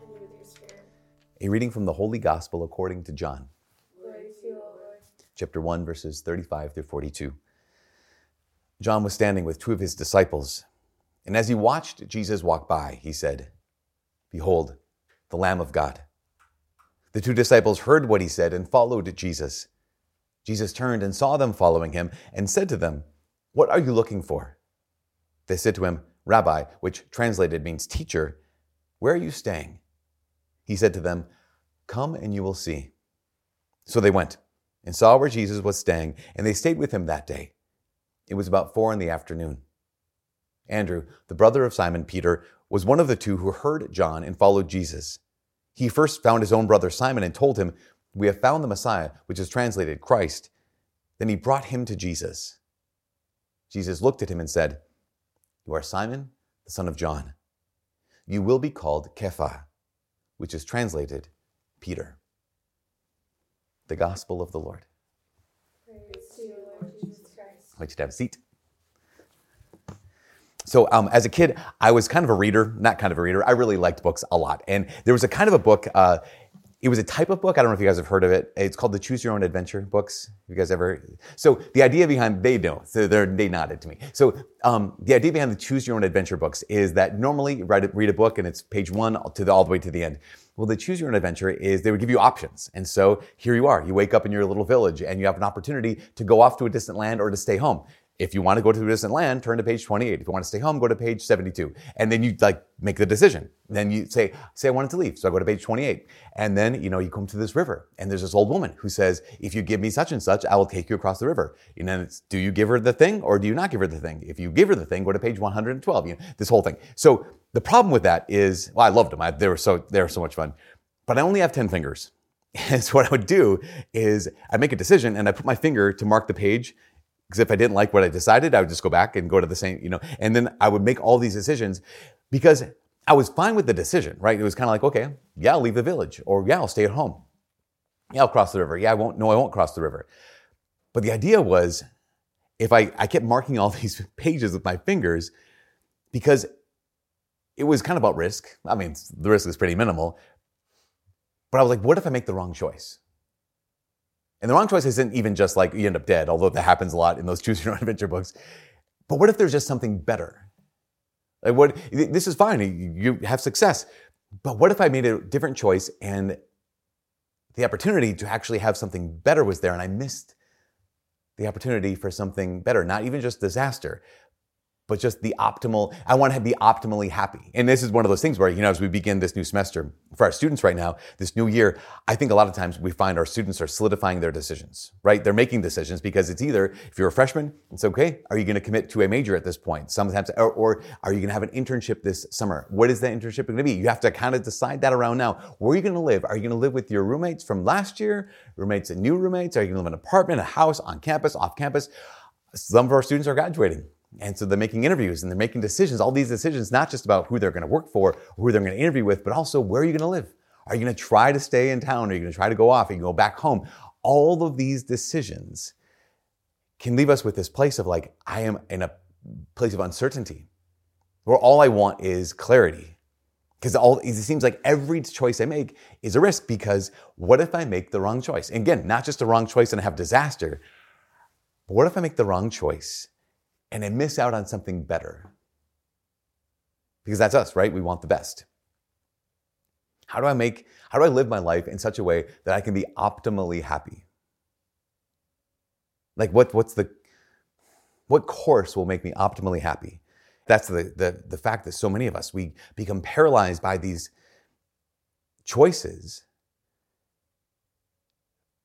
And with your spirit. A reading from the Holy Gospel according to John. Glory to you, O Lord. Chapter 1, verses 35 through 42. John was standing with two of his disciples, and as he watched Jesus walk by, he said, "Behold, the Lamb of God." The two disciples heard what he said and followed Jesus. Jesus turned and saw them following him and said to them, "What are you looking for?" They said to him, "Rabbi," which translated means teacher, "where are you staying?" He said to them, "Come and you will see." So they went and saw where Jesus was staying, and they stayed with him that day. It was about 4 p.m. Andrew, the brother of Simon Peter, was one of the two who heard John and followed Jesus. He first found his own brother Simon and told him, "We have found the Messiah," which is translated Christ. Then he brought him to Jesus. Jesus looked at him and said, "You are Simon, the son of John. You will be called Kepha," which is translated Peter. The Gospel of the Lord. Praise to you, Lord Jesus Christ. I'd like you to have a seat. So as a kid, I was not kind of a reader. I really liked books a lot. And there was a kind of a book, it was a type of book, I don't know if you guys have heard of it. It's called the Choose Your Own Adventure books. You guys ever? So the idea behind, they know, so they nodded to me. So the idea behind the Choose Your Own Adventure books is that normally you read a book and it's page one all the way to the end. Well, the Choose Your Own Adventure is they would give you options. And so here you are, you wake up in your little village and you have an opportunity to go off to a distant land or to stay home. If you want to go to a distant land, turn to page 28. If you want to stay home, go to page 72. And then you make the decision. Then you say I wanted to leave, so I go to page 28. And then, you come to this river, and there's this old woman who says, "If you give me such and such, I will take you across the river." And then it's, do you give her the thing or do you not give her the thing? If you give her the thing, go to page 112. This whole thing. So the problem with that is, well, I loved them. They were so much fun. But I only have 10 fingers. And so what I would do is I make a decision and I put my finger to mark the page. Because if I didn't like what I decided, I would just go back and go to the same, and then I would make all these decisions because I was fine with the decision, right? It was kind of like, okay, yeah, I'll leave the village, or yeah, I'll stay at home. Yeah, I'll cross the river. Yeah, I won't cross the river. But the idea was if I kept marking all these pages with my fingers because it was kind of about risk. I mean, the risk is pretty minimal, but I was like, what if I make the wrong choice? And the wrong choice isn't even just like you end up dead, although that happens a lot in those Choose Your Own Adventure books. But what if there's just something better? Like this is fine, you have success. But what if I made a different choice and the opportunity to actually have something better was there and I missed the opportunity for something better, not even just disaster, but just the optimal, I want to be optimally happy. And this is one of those things where, as we begin this new semester, for our students right now, this new year, I think a lot of times we find our students are solidifying their decisions, right? They're making decisions because it's either, if you're a freshman, it's okay, are you going to commit to a major at this point? Sometimes, or are you going to have an internship this summer? What is that internship going to be? You have to kind of decide that around now. Where are you going to live? Are you going to live with your roommates from last year? Roommates and new roommates? Are you going to live in an apartment, a house, on campus, off campus? Some of our students are graduating. And so they're making interviews and they're making decisions, all these decisions, not just about who they're going to work for, or who they're going to interview with, but also where are you going to live? Are you going to try to stay in town? Are you going to try to go off? Are you going to go back home? All of these decisions can leave us with this place of I am in a place of uncertainty where all I want is clarity. Because it seems like every choice I make is a risk because what if I make the wrong choice? And again, not just the wrong choice and I have disaster, but what if I make the wrong choice and I miss out on something better? Because that's us, right? We want the best. How do I live my life in such a way that I can be optimally happy? What course will make me optimally happy? That's the fact that so many of us, we become paralyzed by these choices,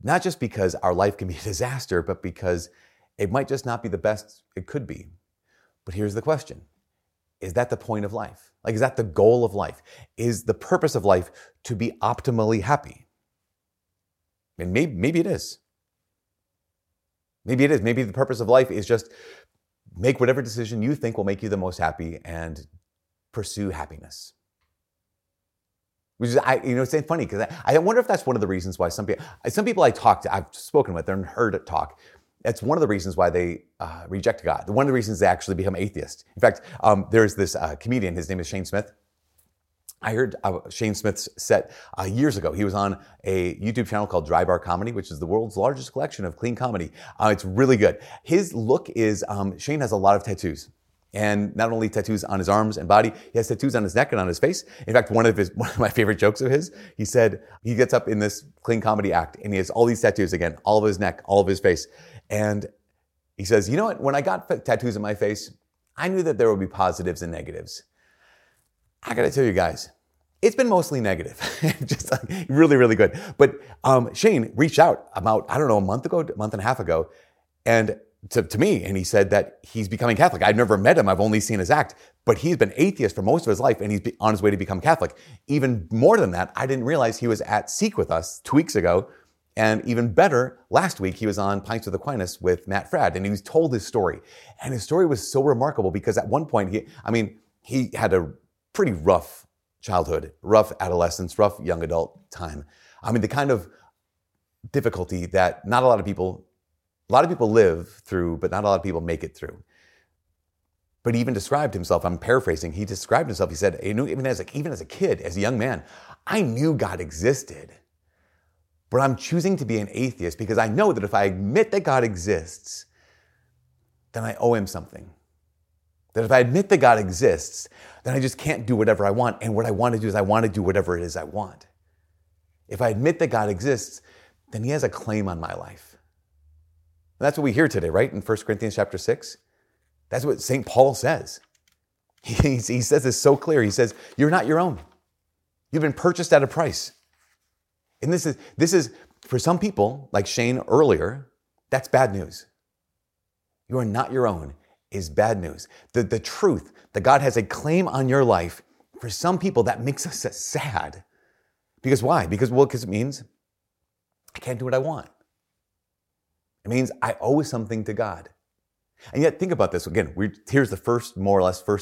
not just because our life can be a disaster, but because it might just not be the best it could be. But here's the question. Is that the point of life? Like, is that the goal of life? Is the purpose of life to be optimally happy? And maybe it is. Maybe it is. Maybe the purpose of life is just make whatever decision you think will make you the most happy and pursue happiness. Which is, it's funny because I wonder if that's one of the reasons why some people I talk to, I've spoken with and heard it talk. That's one of the reasons why they reject God. One of the reasons they actually become atheists. In fact, there's this comedian. His name is Shane Smith. I heard Shane Smith's set years ago. He was on a YouTube channel called Dry Bar Comedy, which is the world's largest collection of clean comedy. It's really good. His look is, Shane has a lot of tattoos. And not only tattoos on his arms and body, he has tattoos on his neck and on his face. In fact, one of my favorite jokes of his, he said, he gets up in this clean comedy act and he has all these tattoos again, all of his neck, all of his face. And he says, you know what? When I got tattoos on my face, I knew that there would be positives and negatives. I gotta tell you guys, it's been mostly negative. Just like really, really good. But Shane reached out about, a month and a half ago, and to me, and he said that he's becoming Catholic. I've never met him, I've only seen his act, but he's been atheist for most of his life, and he's on his way to become Catholic. Even more than that, I didn't realize he was at Seek with us 2 weeks ago, and even better, last week he was on Pints with Aquinas with Matt Fradd, and he was told his story. And his story was so remarkable because at one point, he had a pretty rough childhood, rough adolescence, rough young adult time. The kind of difficulty that not a lot of people live through, but not a lot of people make it through. But he even described himself, I'm paraphrasing, he said, even as a kid, as a young man, I knew God existed, but I'm choosing to be an atheist because I know that if I admit that God exists, then I owe him something. That if I admit that God exists, then I just can't do whatever I want, and what I want to do is I want to do whatever it is I want. If I admit that God exists, then he has a claim on my life. And that's what we hear today, right? In 1 Corinthians chapter 6. That's what St. Paul says. He says this so clear. He says, you're not your own. You've been purchased at a price. And this is for some people, like Shane earlier, that's bad news. You are not your own is bad news. The truth that God has a claim on your life, for some people that makes us sad. Because why? Because it means I can't do what I want. It means I owe something to God. And yet, think about this. Again, here's the first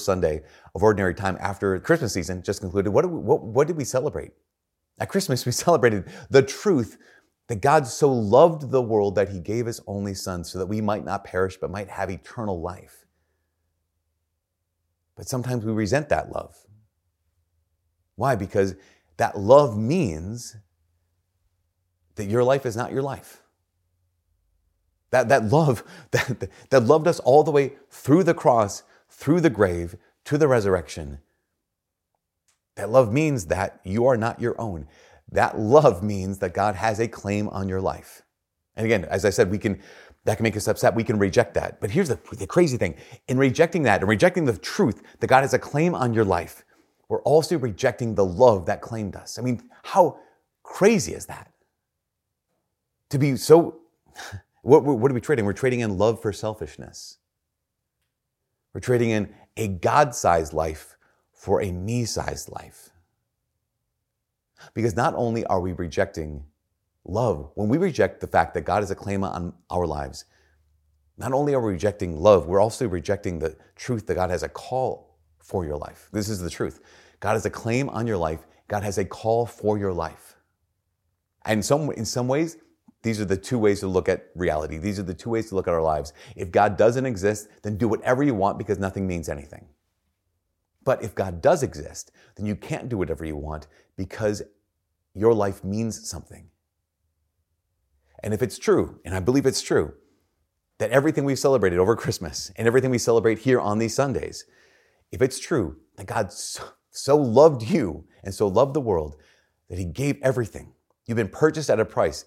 Sunday of Ordinary Time after Christmas season just concluded. What did we celebrate? At Christmas, we celebrated the truth that God so loved the world that he gave his only son so that we might not perish but might have eternal life. But sometimes we resent that love. Why? Because that love means that your life is not your life. That love that loved us all the way through the cross, through the grave, to the resurrection. That love means that you are not your own. That love means that God has a claim on your life. And again, as I said, that can make us upset. We can reject that. But here's the crazy thing. In rejecting that, and rejecting the truth that God has a claim on your life, we're also rejecting the love that claimed us. How crazy is that? To be so... What are we trading? We're trading in love for selfishness. We're trading in a God-sized life for a me-sized life. Because not only are we rejecting love, when we reject the fact that God has a claim on our lives, not only are we rejecting love, we're also rejecting the truth that God has a call for your life. This is the truth. God has a claim on your life. God has a call for your life. And in some ways, these are the two ways to look at reality. These are the two ways to look at our lives. If God doesn't exist, then do whatever you want because nothing means anything. But if God does exist, then you can't do whatever you want because your life means something. And if it's true, and I believe it's true, that everything we've celebrated over Christmas and everything we celebrate here on these Sundays, if it's true that God so loved you and so loved the world that he gave everything, you've been purchased at a price,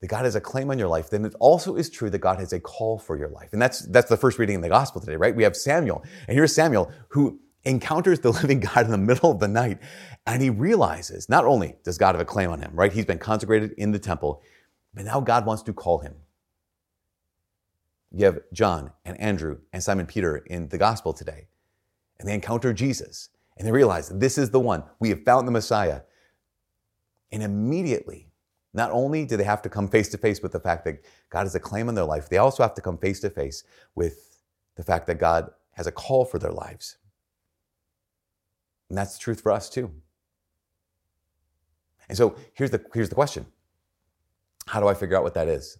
that God has a claim on your life, then it also is true that God has a call for your life. And that's the first reading in the gospel today, right? We have Samuel, and here's Samuel who encounters the living God in the middle of the night, and he realizes not only does God have a claim on him, right? He's been consecrated in the temple, but now God wants to call him. You have John and Andrew and Simon Peter in the gospel today. and they encounter Jesus and they realize this is the one. We have found the Messiah. And immediately, not only do they have to come face to face with the fact that God has a claim on their life, they also have to come face to face with the fact that God has a call for their lives. And that's the truth for us too. And so here's the question. How do I figure out what that is?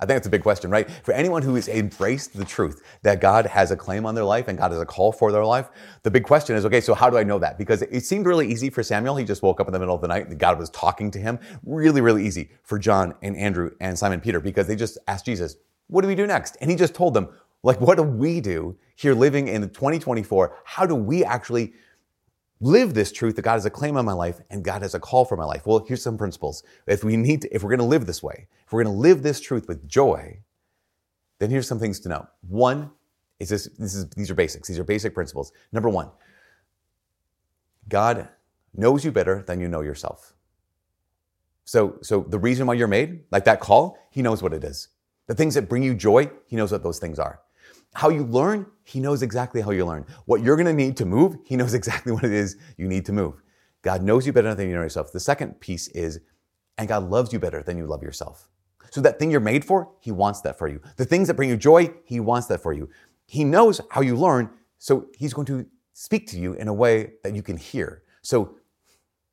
I think that's a big question, right? For anyone who has embraced the truth that God has a claim on their life and God has a call for their life, the big question is, okay, so how do I know that? Because it seemed really easy for Samuel. He just woke up in the middle of the night and God was talking to him. Really, really easy for John and Andrew and Simon Peter because they just asked Jesus, what do we do next? And he just told them, like, what do we do here living in 2024? How do we actually live this truth that God has a claim on my life and God has a call for my life? Well, here's some principles. If we're going to live this way, if we're going to live this truth with joy, then here's some things to know. One is these are basics. These are basic principles. Number one, God knows you better than you know yourself. So the reason why you're made, like that call, He knows what it is. The things that bring you joy, He knows what those things are. How you learn, He knows exactly how you learn. What you're going to need to move, He knows exactly what it is you need to move. God knows you better than you know yourself. The second piece is, and God loves you better than you love yourself. So that thing you're made for, He wants that for you. The things that bring you joy, He wants that for you. He knows how you learn, so He's going to speak to you in a way that you can hear. So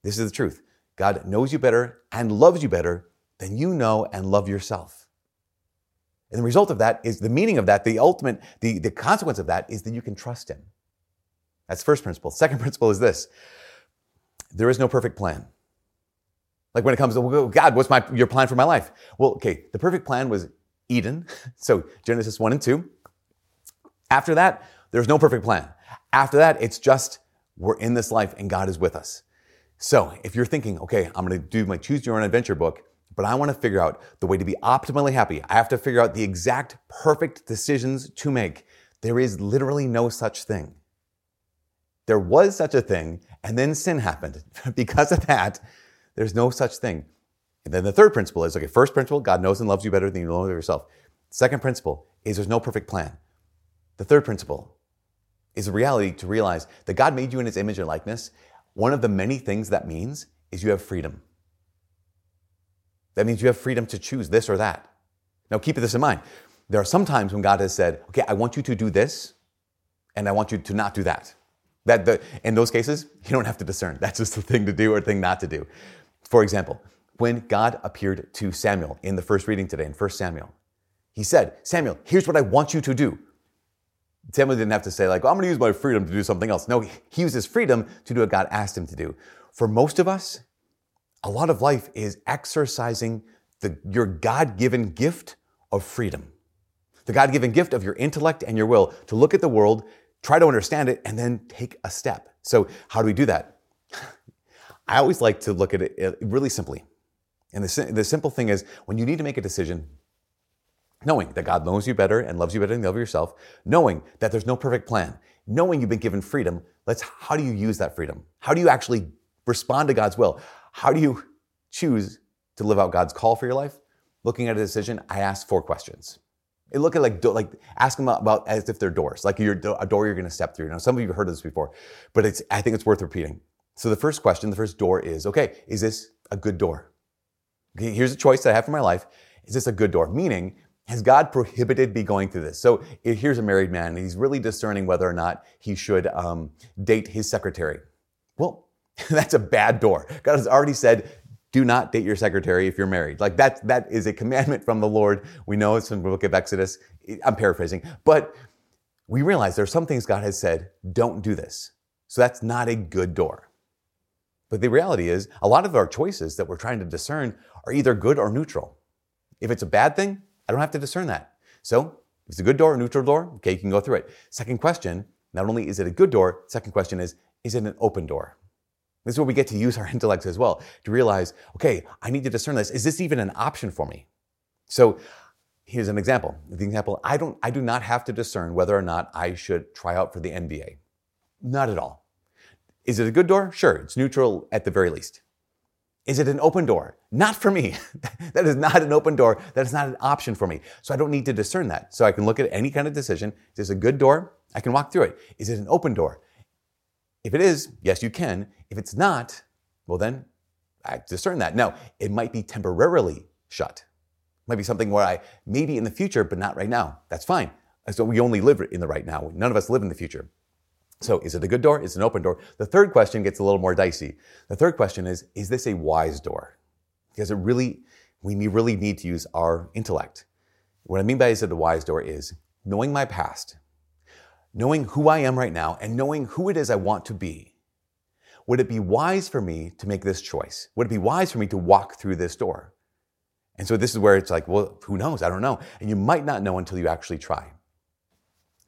this is the truth. God knows you better and loves you better than you know and love yourself. And the result of that is the meaning of that, the ultimate, the consequence of that is that you can trust Him. That's the first principle. Second principle is this. There is no perfect plan. Like when it comes to, well, God, what's your plan for my life? Well, okay, the perfect plan was Eden. So Genesis 1 and 2. After that, there's no perfect plan. After that, it's just we're in this life and God is with us. So if you're thinking, okay, I'm going to do my Choose Your Own Adventure book, but I want to figure out the way to be optimally happy. I have to figure out the exact perfect decisions to make. There is literally no such thing. There was such a thing, and then sin happened. Because of that, there's no such thing. And then the third principle is, okay, first principle, God knows and loves you better than you know yourself. Second principle is there's no perfect plan. The third principle is the reality to realize that God made you in His image and likeness. One of the many things that means is you have freedom. That means you have freedom to choose this or that. Now, keep this in mind. There are some times when God has said, okay, I want you to do this, and I want you to not do that. In those cases, you don't have to discern. That's just the thing to do or thing not to do. For example, when God appeared to Samuel in the first reading today, in 1 Samuel, He said, Samuel, here's what I want you to do. Samuel didn't have to say, like, well, I'm going to use my freedom to do something else. No, he used his freedom to do what God asked him to do. For most of us, a lot of life is exercising your God-given gift of freedom. The God-given gift of your intellect and your will to look at the world, try to understand it, and then take a step. So how do we do that? I always like to look at it really simply. And the simple thing is, when you need to make a decision, knowing that God knows you better and loves you better than you love yourself, knowing that there's no perfect plan, knowing you've been given freedom, how do you use that freedom? How do you actually respond to God's will? How do you choose to live out God's call for your life? Looking at a decision, I ask 4 questions. And look at ask them about as if they're doors, like a door you're going to step through. Now, some of you have heard of this before, but I think it's worth repeating. So the first question, the first door is, okay, is this a good door? Okay, here's a choice that I have for my life. Is this a good door? Meaning, has God prohibited me going through this? So here's a married man, and he's really discerning whether or not he should date his secretary. Well, that's a bad door. God has already said, do not date your secretary if you're married. Like that is a commandment from the Lord. We know it's from the book of Exodus. I'm paraphrasing. But we realize there are some things God has said, don't do this. So that's not a good door. But the reality is, a lot of our choices that we're trying to discern are either good or neutral. If it's a bad thing, I don't have to discern that. So if it's a good door or neutral door, okay, you can go through it. Second question, not only is it a good door, second question is it an open door? This is where we get to use our intellects as well, to realize, okay, I need to discern this. Is this even an option for me? So here's an example. The example, I do not have to discern whether or not I should try out for the NBA. Not at all. Is it a good door? Sure, it's neutral at the very least. Is it an open door? Not for me. That is not an open door. That is not an option for me. So I don't need to discern that. So I can look at any kind of decision. Is this a good door? I can walk through it. Is it an open door? If it is, yes, you can. If it's not, well then, I discern that. Now, it might be temporarily shut. It might be something where I, maybe in the future, but not right now. That's fine. So we only live in the right now. None of us live in the future. So is it a good door? Is it an open door? The third question gets a little more dicey. The third question is this a wise door? Because we really need to use our intellect. What I mean by is it a wise door is knowing my past, knowing who I am right now, and knowing who it is I want to be. Would it be wise for me to make this choice? Would it be wise for me to walk through this door? And so this is where it's like, well, who knows? I don't know. And you might not know until you actually try.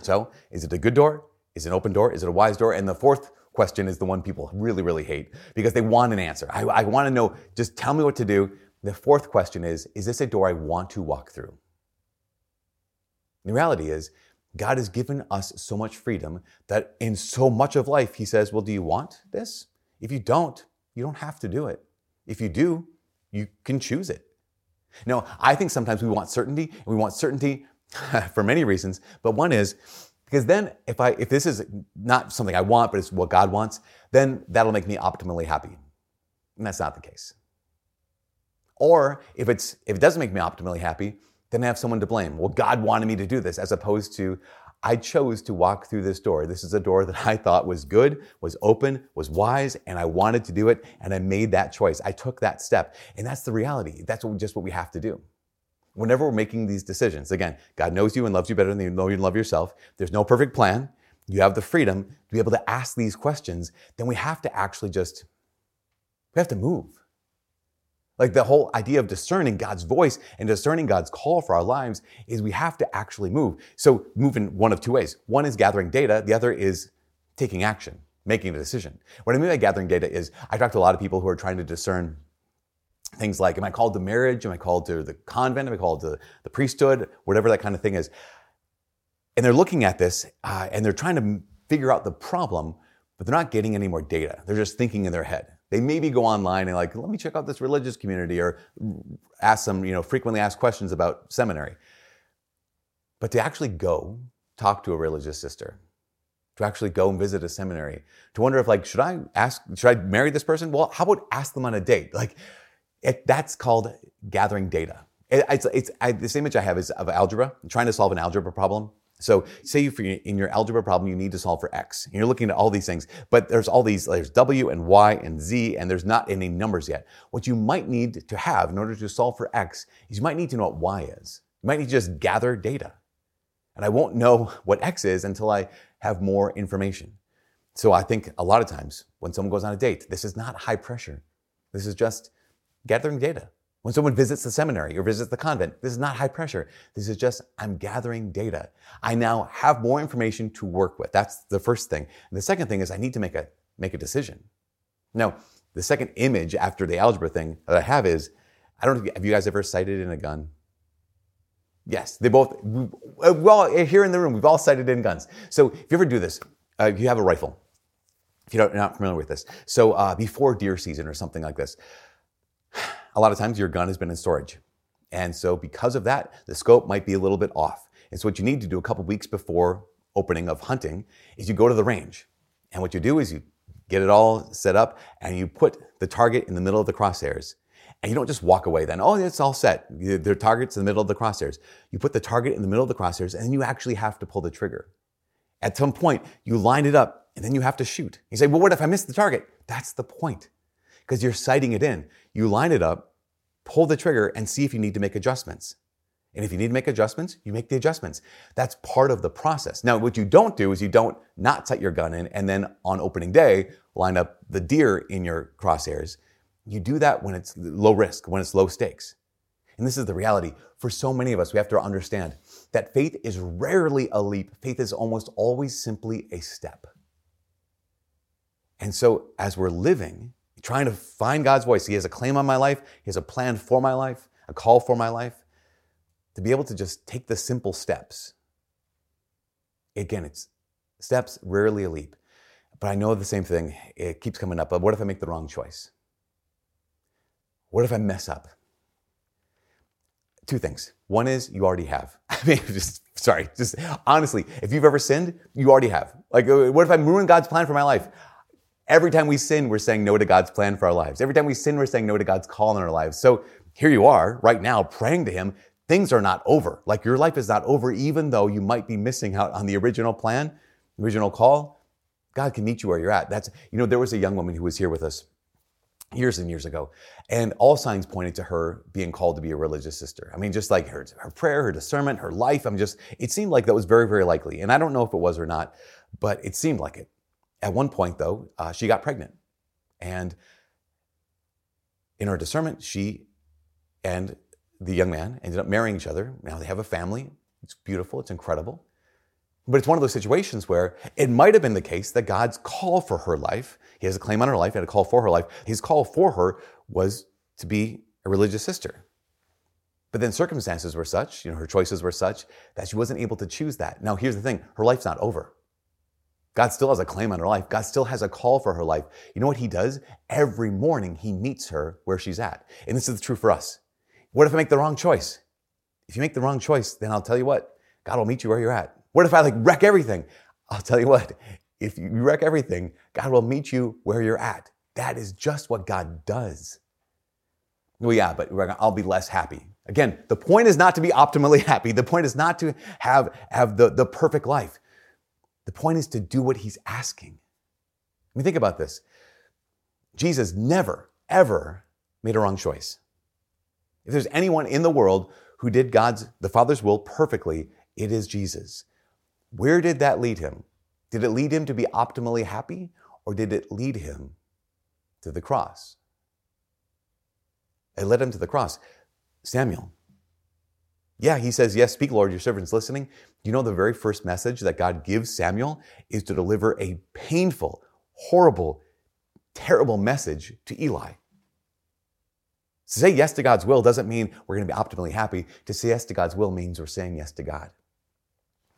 So is it a good door? Is it an open door? Is it a wise door? And the fourth question is the one people really, really hate because they want an answer. I want to know, just tell me what to do. The fourth question is this a door I want to walk through? The reality is, God has given us so much freedom that in so much of life, he says, well, do you want this? If you don't have to do it. If you do, you can choose it. Now, I think sometimes we want certainty, and we want certainty for many reasons, but one is, because then if this is not something I want, but it's what God wants, then that'll make me optimally happy. And that's not the case. Or if it doesn't make me optimally happy, then I have someone to blame. Well, God wanted me to do this, as opposed to I chose to walk through this door. This is a door that I thought was good, was open, was wise, and I wanted to do it, and I made that choice. I took that step. And that's the reality. That's just what we have to do. Whenever we're making these decisions, again, God knows you and loves you better than you know you love yourself. There's no perfect plan. You have the freedom to be able to ask these questions. Then we have to actually we have to move. Like the whole idea of discerning God's voice and discerning God's call for our lives is we have to actually move. So move in one of two ways. One is gathering data. The other is taking action, making a decision. What I mean by gathering data is I talk to a lot of people who are trying to discern things like, am I called to marriage? Am I called to the convent? Am I called to the priesthood? Whatever that kind of thing is. And they're looking at this and they're trying to figure out the problem, but they're not getting any more data. They're just thinking in their head. They maybe go online and like, let me check out this religious community or ask some, frequently asked questions about seminary. But to actually go talk to a religious sister, to actually go and visit a seminary, to wonder if like, should I marry this person? Well, how about ask them on a date? Like, that's called gathering data. This image I have is of algebra, trying to solve an algebra problem. So say in your algebra problem, you need to solve for X. And you're looking at all these things, but there's W and Y and Z, and there's not any numbers yet. What you might need to have in order to solve for X is you might need to know what Y is. You might need to just gather data. And I won't know what X is until I have more information. So I think a lot of times when someone goes on a date, this is not high pressure. This is just gathering data. When someone visits the seminary or visits the convent, this is not high pressure. This is just, I'm gathering data. I now have more information to work with. That's the first thing. And the second thing is I need to make a decision. Now, the second image after the algebra thing that I have is, have you guys ever sighted in a gun? Yes, here in the room, we've all sighted in guns. So if you ever do this, you have a rifle, if you're not familiar with this. So before deer season or something like this, a lot of times your gun has been in storage. And so because of that, the scope might be a little bit off. And so what you need to do a couple weeks before opening of hunting is you go to the range. And what you do is you get it all set up and you put the target in the middle of the crosshairs. And you don't just walk away then, oh, it's all set. The target's in the middle of the crosshairs. You put the target in the middle of the crosshairs and you actually have to pull the trigger. At some point, you line it up and then you have to shoot. You say, well, what if I miss the target? That's the point. Because you're sighting it in. You line it up, pull the trigger, and see if you need to make adjustments. And if you need to make adjustments, you make the adjustments. That's part of the process. Now, what you don't do is you don't not sight your gun in and then on opening day, line up the deer in your crosshairs. You do that when it's low risk, when it's low stakes. And this is the reality. For so many of us, we have to understand that faith is rarely a leap. Faith is almost always simply a step. And so as we're living, trying to find God's voice. He has a claim on my life. He has a plan for my life, a call for my life. To be able to just take the simple steps. Again, it's steps, rarely a leap. But I know the same thing. It keeps coming up. But what if I make the wrong choice? What if I mess up? Two things. One is you already have. Honestly, if you've ever sinned, you already have. Like, what if I ruin God's plan for my life? Every time we sin, we're saying no to God's plan for our lives. Every time we sin, we're saying no to God's call in our lives. So here you are right now praying to him. Things are not over. Like your life is not over, even though you might be missing out on the original plan, the original call. God can meet you where you're at. There was a young woman who was here with us years and years ago, and all signs pointed to her being called to be a religious sister. I mean, just like her prayer, her discernment, her life. It seemed like that was very, very likely. And I don't know if it was or not, but it seemed like it. At one point though, she got pregnant, and in her discernment, she and the young man ended up marrying each other. Now they have a family. It's beautiful. It's incredible. But it's one of those situations where it might have been the case that God's call for her life, he has a claim on her life, he had a call for her life, his call for her was to be a religious sister. But then circumstances were such, her choices were such, that she wasn't able to choose that. Now here's the thing, her life's not over. God still has a claim on her life. God still has a call for her life. You know what he does? Every morning he meets her where she's at. And this is true for us. What if I make the wrong choice? If you make the wrong choice, then I'll tell you what, God will meet you where you're at. What if I wreck everything? I'll tell you what, if you wreck everything, God will meet you where you're at. That is just what God does. Well, yeah, but I'll be less happy. Again, the point is not to be optimally happy. The point is not to have the perfect life. The point is to do what he's asking. I mean, think about this. Jesus never, ever made a wrong choice. If there's anyone in the world who did the Father's will perfectly, it is Jesus. Where did that lead him? Did it lead him to be optimally happy, or did it lead him to the cross? It led him to the cross. Samuel. Yeah, he says, yes, speak, Lord, your servant's listening. You know, the very first message that God gives Samuel is to deliver a painful, horrible, terrible message to Eli. To say yes to God's will doesn't mean we're going to be optimally happy. To say yes to God's will means we're saying yes to God.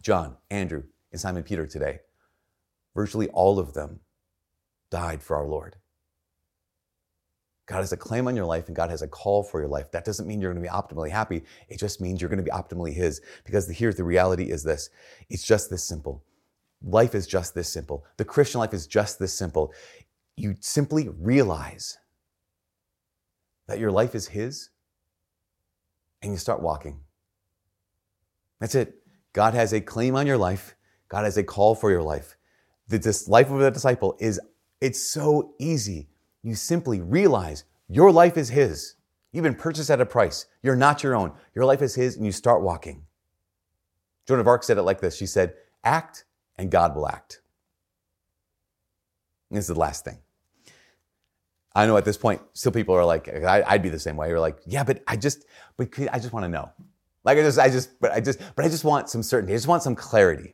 John, Andrew, and Simon Peter today, virtually all of them died for our Lord. God has a claim on your life, and God has a call for your life. That doesn't mean you're going to be optimally happy. It just means you're going to be optimally his, because here's the reality is this. It's just this simple. Life is just this simple. The Christian life is just this simple. You simply realize that your life is his, and you start walking. That's it. God has a claim on your life. God has a call for your life. This life of the disciple it's so easy. You simply realize your life is his. You've been purchased at a price. You're not your own. Your life is his, and you start walking. Joan of Arc said it like this. She said, act and God will act. And this is the last thing. I know at this point, still people are like, I'd be the same way. You're like, yeah, but I just want to know. I just want some certainty. I just want some clarity.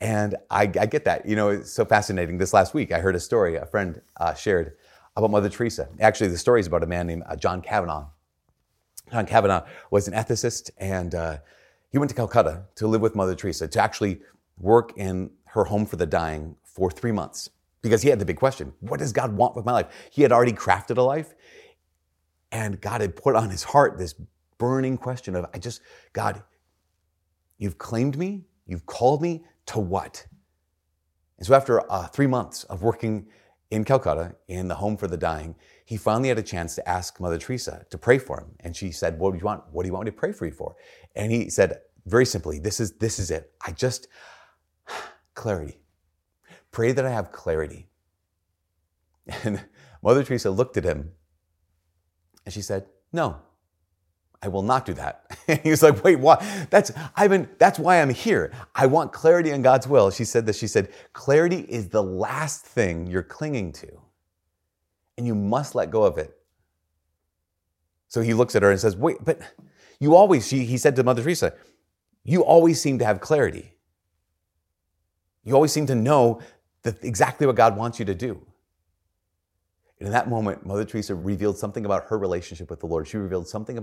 And I get that. It's so fascinating. This last week, I heard a story a friend shared about Mother Teresa. Actually, the story is about a man named John Cavanaugh. John Cavanaugh was an ethicist, and he went to Calcutta to live with Mother Teresa, to actually work in her home for the dying for 3 months. Because he had the big question, what does God want with my life? He had already crafted a life, and God had put on his heart this burning question of, God, you've claimed me, you've called me to what? And so after 3 months of working in Calcutta, in the home for the dying, he finally had a chance to ask Mother Teresa to pray for him. And she said, what do you want? What do you want me to pray for you for? And he said, very simply, this is it. Clarity. Pray that I have clarity. And Mother Teresa looked at him and she said, no, I will not do that. And he was like, wait, what? That's why I'm here. I want clarity on God's will. She said this. She said, clarity is the last thing you're clinging to, and you must let go of it. So he looks at her and says, wait, but you always, he said to Mother Teresa, you always seem to have clarity. You always seem to know exactly what God wants you to do. And in that moment, Mother Teresa revealed something about her relationship with the Lord. She revealed something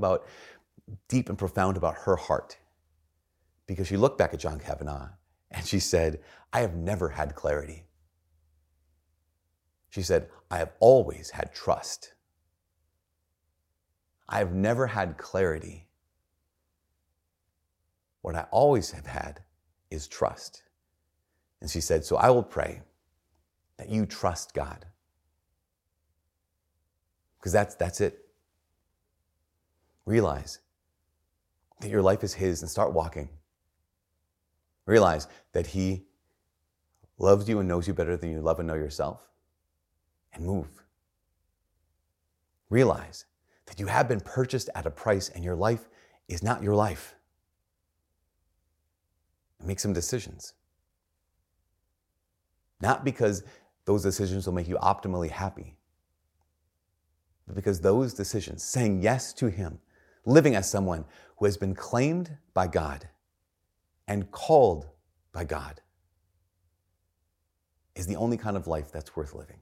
deep and profound about her heart. Because she looked back at John Kavanaugh and she said, I have never had clarity. She said, I have always had trust. I have never had clarity. What I always have had is trust. And she said, so I will pray that you trust God. because that's it. Realize that your life is his and start walking. Realize that he loves you and knows you better than you love and know yourself, and move. Realize that you have been purchased at a price and your life is not your life. And make some decisions. Not because those decisions will make you optimally happy, but because those decisions, saying yes to him, living as someone who has been claimed by God and called by God, is the only kind of life that's worth living.